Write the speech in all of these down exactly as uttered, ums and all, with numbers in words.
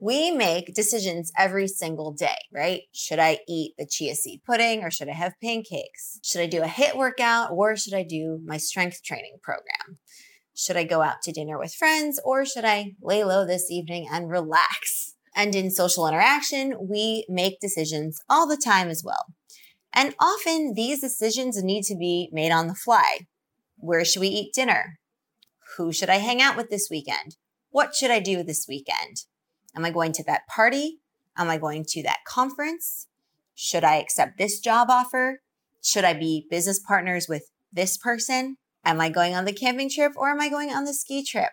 We make decisions every single day, right? Should I eat the chia seed pudding or should I have pancakes? Should I do a HIIT workout or should I do my strength training program? Should I go out to dinner with friends or should I lay low this evening and relax? And in social interaction, we make decisions all the time as well. And often these decisions need to be made on the fly. Where should we eat dinner? Who should I hang out with this weekend? What should I do this weekend? Am I going to that party? Am I going to that conference? Should I accept this job offer? Should I be business partners with this person? Am I going on the camping trip or am I going on the ski trip?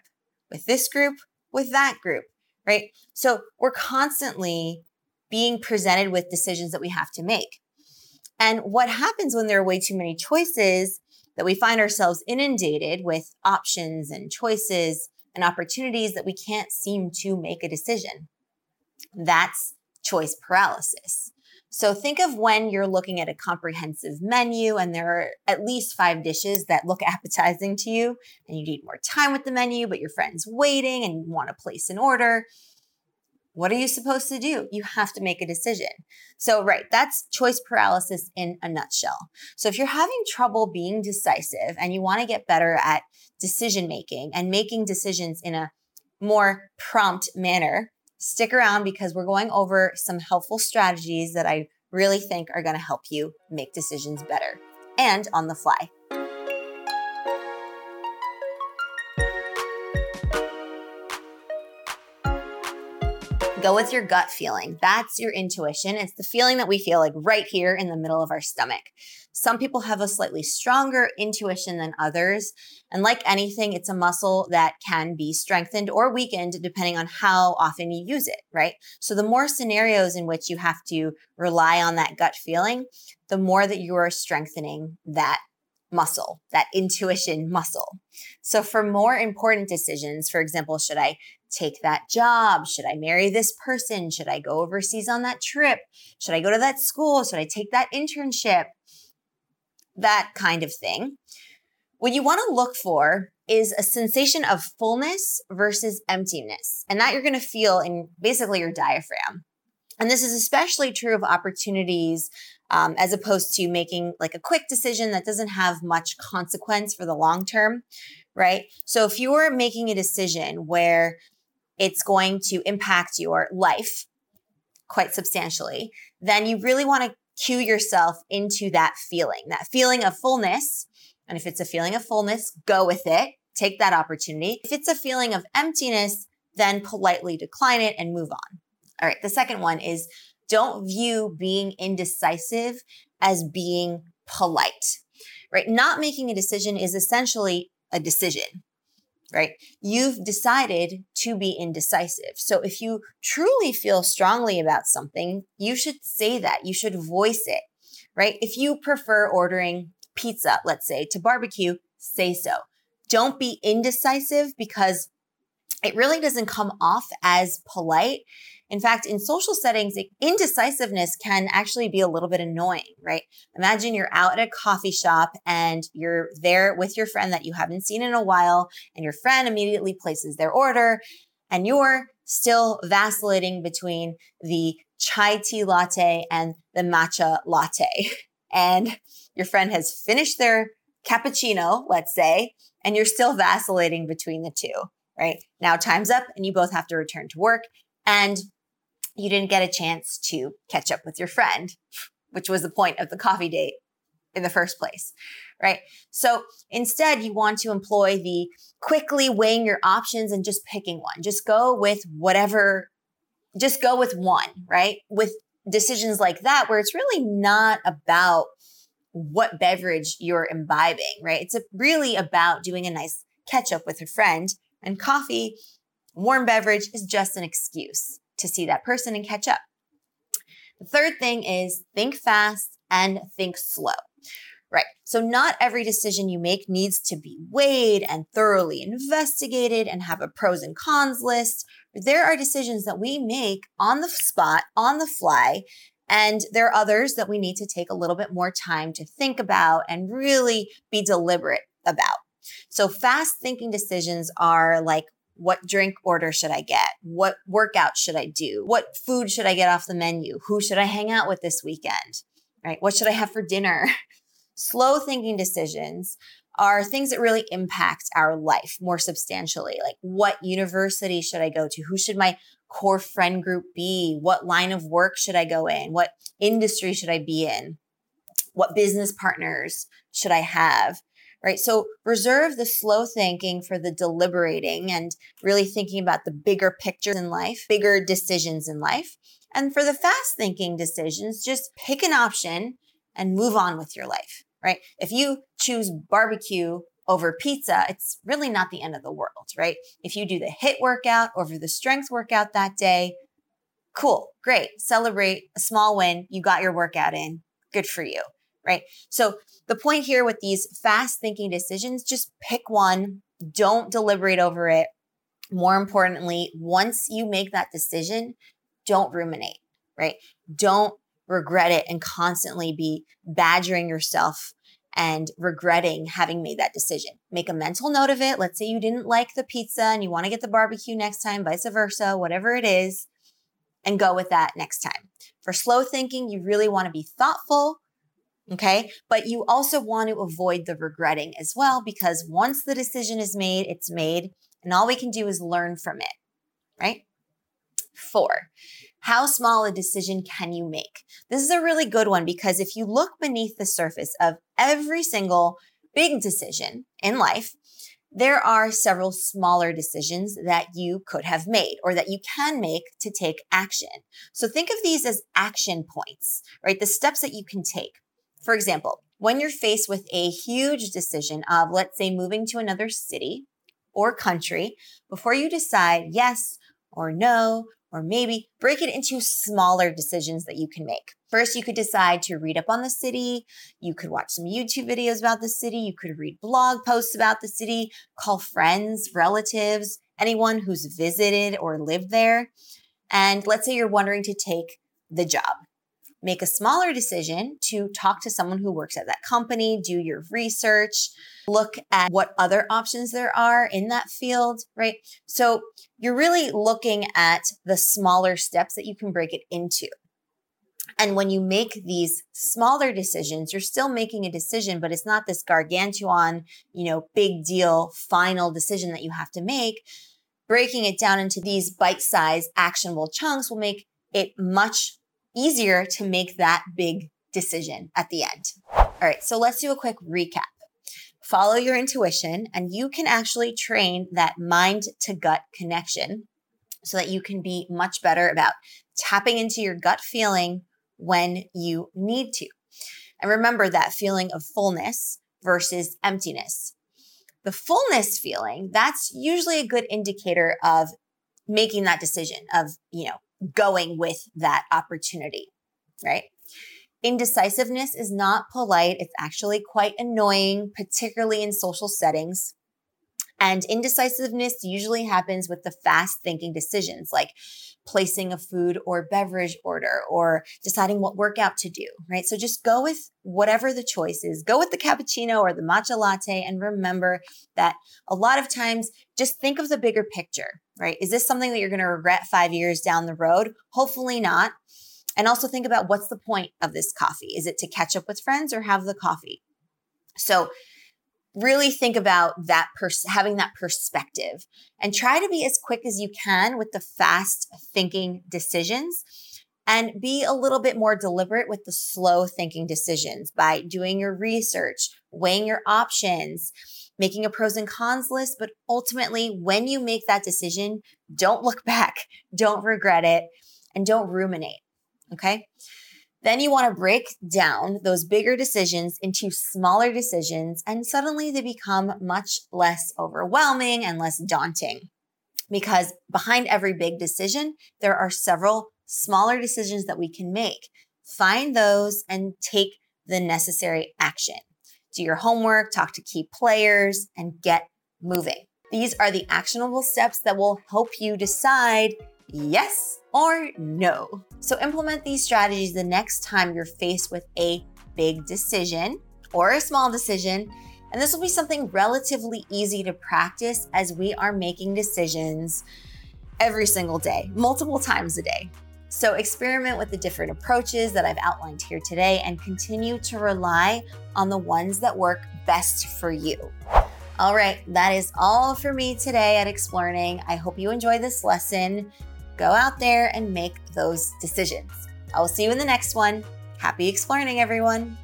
With this group, with that group, right? So we're constantly being presented with decisions that we have to make. And what happens when there are way too many choices that we find ourselves inundated with options and choices and opportunities that we can't seem to make a decision. That's choice paralysis. So think of when you're looking at a comprehensive menu and there are at least five dishes that look appetizing to you and you need more time with the menu, but your friend's waiting and you want to place an order. What are you supposed to do? You have to make a decision. So, right, that's choice paralysis in a nutshell. So if you're having trouble being decisive and you want to get better at decision-making and making decisions in a more prompt manner, stick around because we're going over some helpful strategies that I really think are going to help you make decisions better and on the fly. Go with your gut feeling. That's your intuition. It's the feeling that we feel like right here in the middle of our stomach. Some people have a slightly stronger intuition than others. And like anything, it's a muscle that can be strengthened or weakened depending on how often you use it, right? So the more scenarios in which you have to rely on that gut feeling, the more that you are strengthening that muscle, that intuition muscle. So for more important decisions, for example, should I take that job? Should I marry this person? Should I go overseas on that trip? Should I go to that school? Should I take that internship? That kind of thing. What you want to look for is a sensation of fullness versus emptiness, and that you're going to feel in basically your diaphragm. And this is especially true of opportunities um, as opposed to making like a quick decision that doesn't have much consequence for the long term, right? So if you're making a decision where it's going to impact your life quite substantially, then you really want to cue yourself into that feeling, that feeling of fullness. And if it's a feeling of fullness, go with it. Take that opportunity. If it's a feeling of emptiness, then politely decline it and move on. All right. The second one is don't view being indecisive as being polite, right? Not making a decision is essentially a decision, right? You've decided to be indecisive. So if you truly feel strongly about something, you should say that. You should voice it, right? If you prefer ordering pizza, let's say, to barbecue, say so. Don't be indecisive because it really doesn't come off as polite. In fact, in social settings, indecisiveness can actually be a little bit annoying, right? Imagine you're out at a coffee shop and you're there with your friend that you haven't seen in a while, and your friend immediately places their order, and you're still vacillating between the chai tea latte and the matcha latte. And your friend has finished their cappuccino, let's say, and you're still vacillating between the two, right? Now time's up and you both have to return to work. And you didn't get a chance to catch up with your friend, which was the point of the coffee date in the first place, right? So instead, you want to employ the quickly weighing your options and just picking one. Just go with whatever, just go with one, right? With decisions like that, where it's really not about what beverage you're imbibing, right? It's really about doing a nice catch up with a friend, and coffee, warm beverage, is just an excuse to see that person and catch up. The third thing is think fast and think slow, right? So not every decision you make needs to be weighed and thoroughly investigated and have a pros and cons list. There are decisions that we make on the spot, on the fly, and there are others that we need to take a little bit more time to think about and really be deliberate about. So fast thinking decisions are like What drink order should I get? What workout should I do? What food should I get off the menu? Who should I hang out with this weekend? Right? What should I have for dinner? Slow thinking decisions are things that really impact our life more substantially. Like, what university should I go to? Who should my core friend group be? What line of work should I go in? What industry should I be in? What business partners should I have? Right? So reserve the slow thinking for the deliberating and really thinking about the bigger picture in life, bigger decisions in life. And for the fast thinking decisions, just pick an option and move on with your life, right? If you choose barbecue over pizza, it's really not the end of the world, right? If you do the HIIT workout over the strength workout that day, cool, great, celebrate a small win. You got your workout in. Good for you. Right? So the point here with these fast thinking decisions, just pick one, don't deliberate over it. More importantly, once you make that decision, don't ruminate, right? Don't regret it and constantly be badgering yourself and regretting having made that decision. Make a mental note of it. Let's say you didn't like the pizza and you want to get the barbecue next time, vice versa, whatever it is, and go with that next time. For slow thinking, you really want to be thoughtful. Okay. But you also want to avoid the regretting as well, because once the decision is made, it's made, and all we can do is learn from it, right? Four, how small a decision can you make? This is a really good one, because if you look beneath the surface of every single big decision in life, there are several smaller decisions that you could have made or that you can make to take action. So think of these as action points, right? The steps that you can take. For example, when you're faced with a huge decision of, let's say, moving to another city or country, before you decide yes or no, or maybe, break it into smaller decisions that you can make. First, you could decide to read up on the city. You could watch some YouTube videos about the city. You could read blog posts about the city, call friends, relatives, anyone who's visited or lived there. And let's say you're wondering to take the job. Make a smaller decision to talk to someone who works at that company, do your research, look at what other options there are in that field, right? So you're really looking at the smaller steps that you can break it into. And when you make these smaller decisions, you're still making a decision, but it's not this gargantuan, you know, big deal, final decision that you have to make. Breaking it down into these bite-sized actionable chunks will make it much easier to make that big decision at the end. All right, so let's do a quick recap. Follow your intuition, and you can actually train that mind to gut connection so that you can be much better about tapping into your gut feeling when you need to. And remember that feeling of fullness versus emptiness. The fullness feeling, that's usually a good indicator of making that decision of, you know, going with that opportunity, right? Indecisiveness is not polite. It's actually quite annoying, particularly in social settings. And indecisiveness usually happens with the fast thinking decisions, like placing a food or beverage order or deciding what workout to do, right? So just go with whatever the choice is. Go with the cappuccino or the matcha latte. And remember that a lot of times, just think of the bigger picture, right? Is this something that you're going to regret five years down the road? Hopefully not. And also think about, what's the point of this coffee? Is it to catch up with friends or have the coffee? So really think about that, pers- having that perspective, and try to be as quick as you can with the fast thinking decisions, and be a little bit more deliberate with the slow thinking decisions by doing your research, weighing your options, making a pros and cons list. But ultimately, when you make that decision, don't look back, don't regret it, and don't ruminate. Okay. Then you want to break down those bigger decisions into smaller decisions, and suddenly they become much less overwhelming and less daunting, because behind every big decision, there are several smaller decisions that we can make. Find those and take the necessary action. Do your homework, talk to key players, and get moving. These are the actionable steps that will help you decide yes or no. So implement these strategies the next time you're faced with a big decision or a small decision, And this will be something relatively easy to practice as we are making decisions every single day, multiple times a day. So experiment with the different approaches that I've outlined here today and continue to rely on the ones that work best for you. All right, that is all for me today at Explorning. I hope you enjoy this lesson. Go out there and make those decisions. I will see you in the next one. Happy Explorning, everyone.